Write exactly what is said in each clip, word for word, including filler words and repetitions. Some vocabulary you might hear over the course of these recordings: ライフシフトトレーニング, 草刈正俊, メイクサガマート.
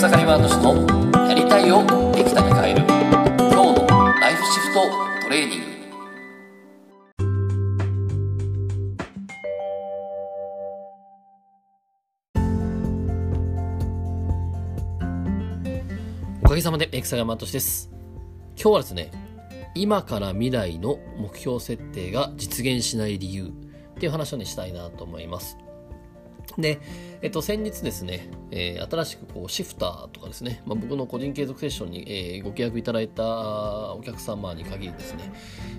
草刈ワード氏のやりたいをできたに変える、今日のライフシフトトレーニング。おかげさまでメイクサガマート氏です。今日はですね、今から未来の目標設定が実現しない理由っていう話を、ね、したいなと思います。で、えっと、先日ですね、えー、新しくこうシフターとかですね、まあ、僕の個人継続セッションに、えー、ご契約いただいたお客様に限りですね、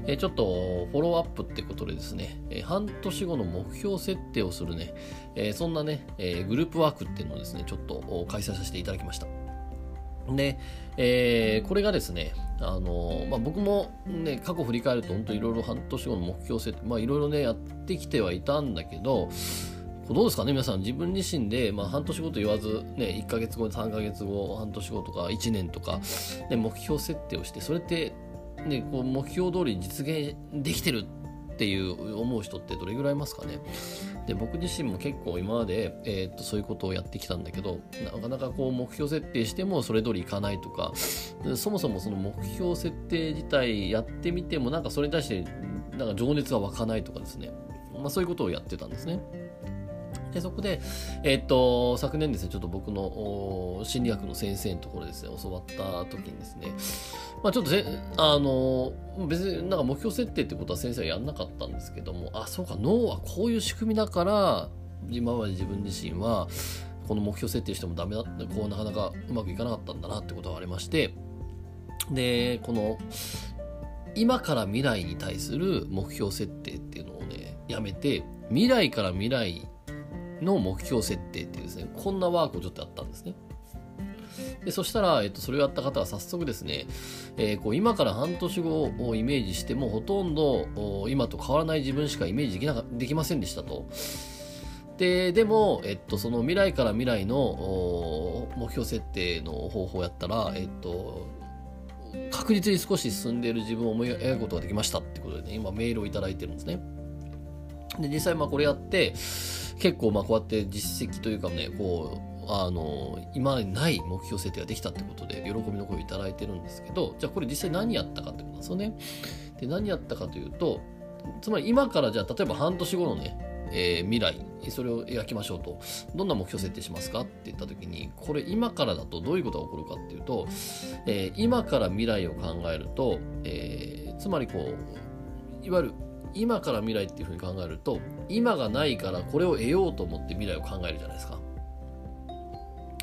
えー、ちょっとフォローアップってことでですね、えー、半年後の目標設定をするね、えー、そんなね、えー、グループワークっていうのをですね、ちょっと開催させていただきました。で、えー、これがですね、あのーまあ、僕も、ね、過去振り返ると本当いろいろ半年後の目標設定、まあ、いろいろねやってきてはいたんだけど、どうですかね皆さん、自分自身で、まあ、半年後と言わず、ね、いっかげつご、さんかげつご、半年後とかいちねんとか、ね、目標設定をしてそれって、ね、こう目標通りに実現できてるっていう思う人ってどれぐらいいますかね。で、僕自身も結構今まで、えー、っとそういうことをやってきたんだけど、なかなかこう目標設定してもそれ通りいかないとか、そもそもその目標設定自体やってみてもなんかそれに対してなんか情熱が湧かないとかですね、まあ、そういうことをやってたんですね。で、そこで、えー、っと昨年ですね、ちょっと僕の心理学の先生のところですね、教わった時にですね、まあ、ちょっとあの別になんか目標設定ってことは先生はやんなかったんですけども、あ、そうか、脳はこういう仕組みだから今まで自分自身はこの目標設定してもダメだ、こうなかなかうまくいかなかったんだなってことがありまして、で、この今から未来に対する目標設定っていうのをねやめて、未来から未来の目標設定っていうですね、こんなワークをちょっとやったんですね。で、そしたら、えっと、それをやった方は早速ですね、えー、こう今から半年後をイメージしてもほとんど今と変わらない自分しかイメージできな、できませんでしたと。で、でも、えっと、その未来から未来の目標設定の方法をやったら、えっと、確実に少し進んでいる自分を思い描くことができましたってことでね、今メールをいただいてるんですね。で、実際まあこれやって結構まあこうやって実績というかね、こうあの今までにない目標設定ができたってことで喜びの声をいただいてるんですけど、じゃあこれ実際何やったかってことですよね。で、何やったかというと、つまり今からじゃあ例えば半年後のね、えー、未来、それを描きましょうと、どんな目標設定しますかって言った時に、これ今からだとどういうことが起こるかっていうと、えー、今から未来を考えると、えー、つまりこういわゆる今から未来っていうふうに考えると、今がないからこれを得ようと思って未来を考えるじゃないですか、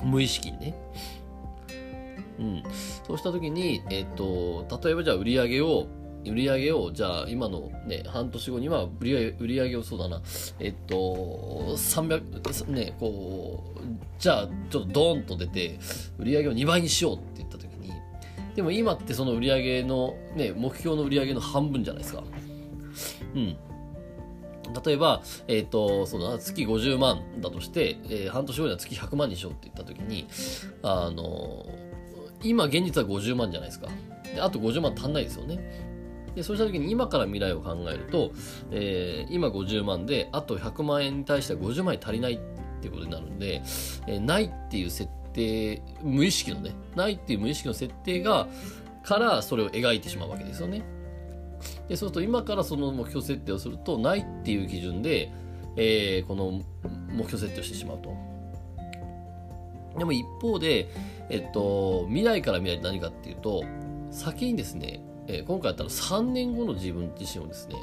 無意識にね。うん、そうした時に、えっと例えばじゃあ売り上げを売り上げをじゃあ今のね半年後には売り上げ売り上げをそうだなえっとさんびゃくねこうじゃあちょっとドーンと出て売り上げをにばいにしようって言った時に、でも今ってその売り上げのね目標の売り上げの半分じゃないですか。うん、例えば、えー、とその月ごじゅうまんだとして、えー、半年後には月ひゃくまんにしようって言った時に、あのー、今現実はごじゅうまんじゃないですか。で、あとごじゅうまん足んないですよね。で、そうした時に今から未来を考えると、えー、今ごじゅうまんであとひゃくまんえんに対してはごじゅうまん円足りないっていうことになるんで、えー、ないっていう設定、無意識のねないっていう無意識の設定がからそれを描いてしまうわけですよね。で、そうすると今からその目標設定をするとないっていう基準で、えー、この目標設定をしてしまうと。でも一方で、えっと、未来から未来って何かっていうと、先にですね、えー、今回やったらさんねんごの自分自身をですね、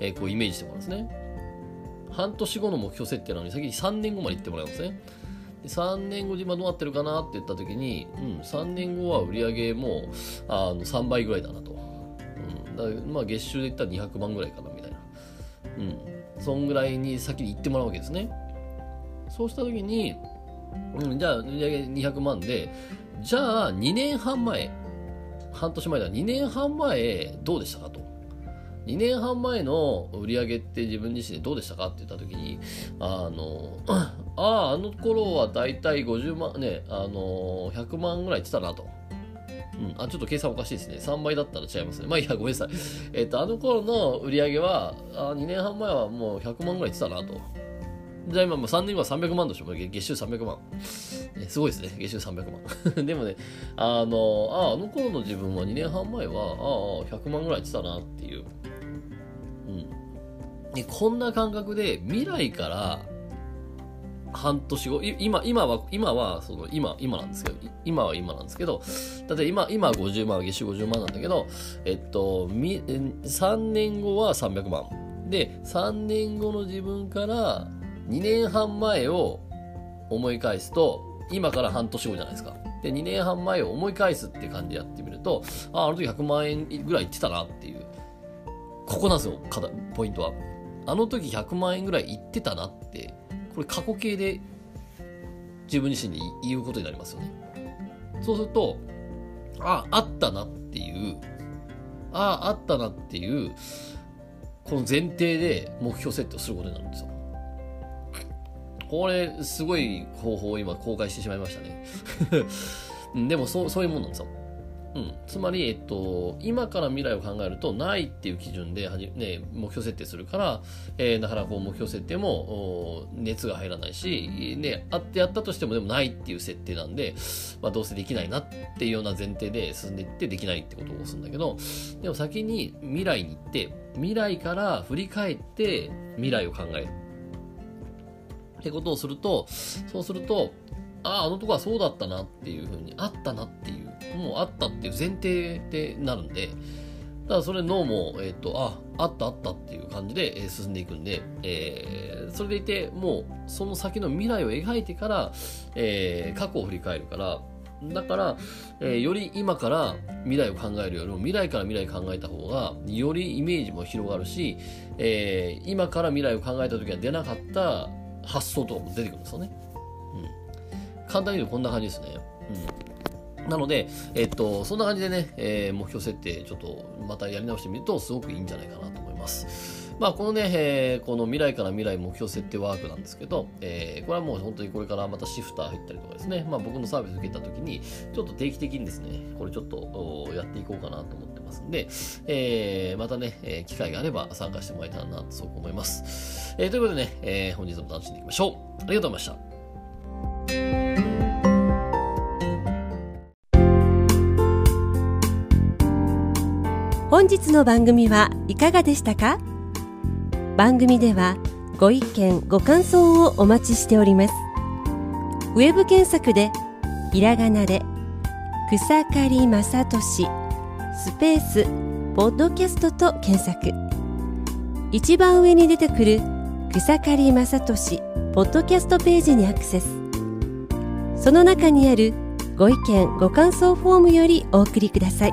えー、こうイメージしてもらうんですね。半年後の目標設定なのに先にさんねんごまで行ってもらいますね。で、さんねんご今どうなってるかなって言った時に、うん、さんねんごは売り上げもあのさんばいぐらいだなと。まあ、月収でいったらにひゃくまんぐらいかなみたいな、うん、そんぐらいに先に行ってもらうわけですね。そうした時に、うん、じゃあ売上にひゃくまんで、じゃあにねんはんまえ、半年前だ、にねんはんまえどうでしたかと。にねんはんまえの売り上げって自分自身でどうでしたかって言った時に、あのあああの頃はだいたいごじゅうまんね、あのひゃくまんぐらいいってたなと。うん、あ、ちょっと計算おかしいですね。さんばいだったら違いますね。まあいいや、ごめんなさい。えっと、あの頃の売り上げは、あ、にねんはんまえはもうひゃくまんぐらいいってたなと。じゃあ今もうさんねんはさんびゃくまんでしょ。月収さんびゃくまん。すごいですね。月収さんびゃくまん。でもね、あの、あ、あの頃の自分はにねんはんまえは、ああ、ひゃくまんぐらいってたなっていう。うん。で、こんな感覚で未来から半年後、今、今は、今は、その、今、今なんですけど、今は今なんですけど、だって今、今はごじゅうまん、月収ごじゅうまんなんだけど、えっと、み、さんねんごはさんびゃくまん。で、さんねんごの自分からにねんはんまえを思い返すと、今から半年後じゃないですか。で、にねんはんまえを思い返すって感じでやってみると、あ、あの時ひゃくまんえんぐらいいってたなっていう。ここなんですよ、ポイントは。あの時ひゃくまんえんぐらいいってたなって、これ過去形で自分自身で言うことになりますよね。そうすると、あ、あったなっていう、あ、あったなっていう、この前提で目標設定をすることになるんですよ。これすごい方法を今公開してしまいましたね。でもそう、そういうもんなんですよ。うん、つまり、えっと、今から未来を考えるとないっていう基準で、ね、目標設定するから、えー、だからこう目標設定も熱が入らないし、ね、あってやったとしてもでもないっていう設定なんで、まあ、どうせできないなっていうような前提で進んでいってできないってことをするんだけど、でも先に未来に行って未来から振り返って未来を考えるってことをすると、そうすると、ああ、あのとこはそうだったなっていうふうに、あったなっていう、もうあったっていう前提でなるんで、だからそれ脳も、えっと、あ、あったあったっていう感じで進んでいくんで、えー、それでいて、もうその先の未来を描いてから、えー、過去を振り返るから、だから、えー、より今から未来を考えるよりも未来から未来考えた方がよりイメージも広がるし、えー、今から未来を考えた時は出なかった発想とかも出てくるんですよね。簡単に言うとこんな感じですね。うん、なので、えっと、そんな感じでね、えー、目標設定、ちょっとまたやり直してみると、すごくいいんじゃないかなと思います。まあ、このね、えー、この未来から未来目標設定ワークなんですけど、えー、これはもう本当にこれからまたシフター入ったりとかですね、まあ、僕のサービス受けたときに、ちょっと定期的にですね、これちょっとやっていこうかなと思ってますんで、えー、またね、えー、機会があれば参加してもらえたらなと、そう思います。えー、ということでね、えー、本日も楽しんでいきましょう。ありがとうございました。本日の番組はいかがでしたか？番組ではご意見ご感想をお待ちしております。ウェブ検索でひらがなで草刈正俊スペースポッドキャストと検索。一番上に出てくる草刈正俊ポッドキャストページにアクセス。その中にあるご意見ご感想フォームよりお送りください。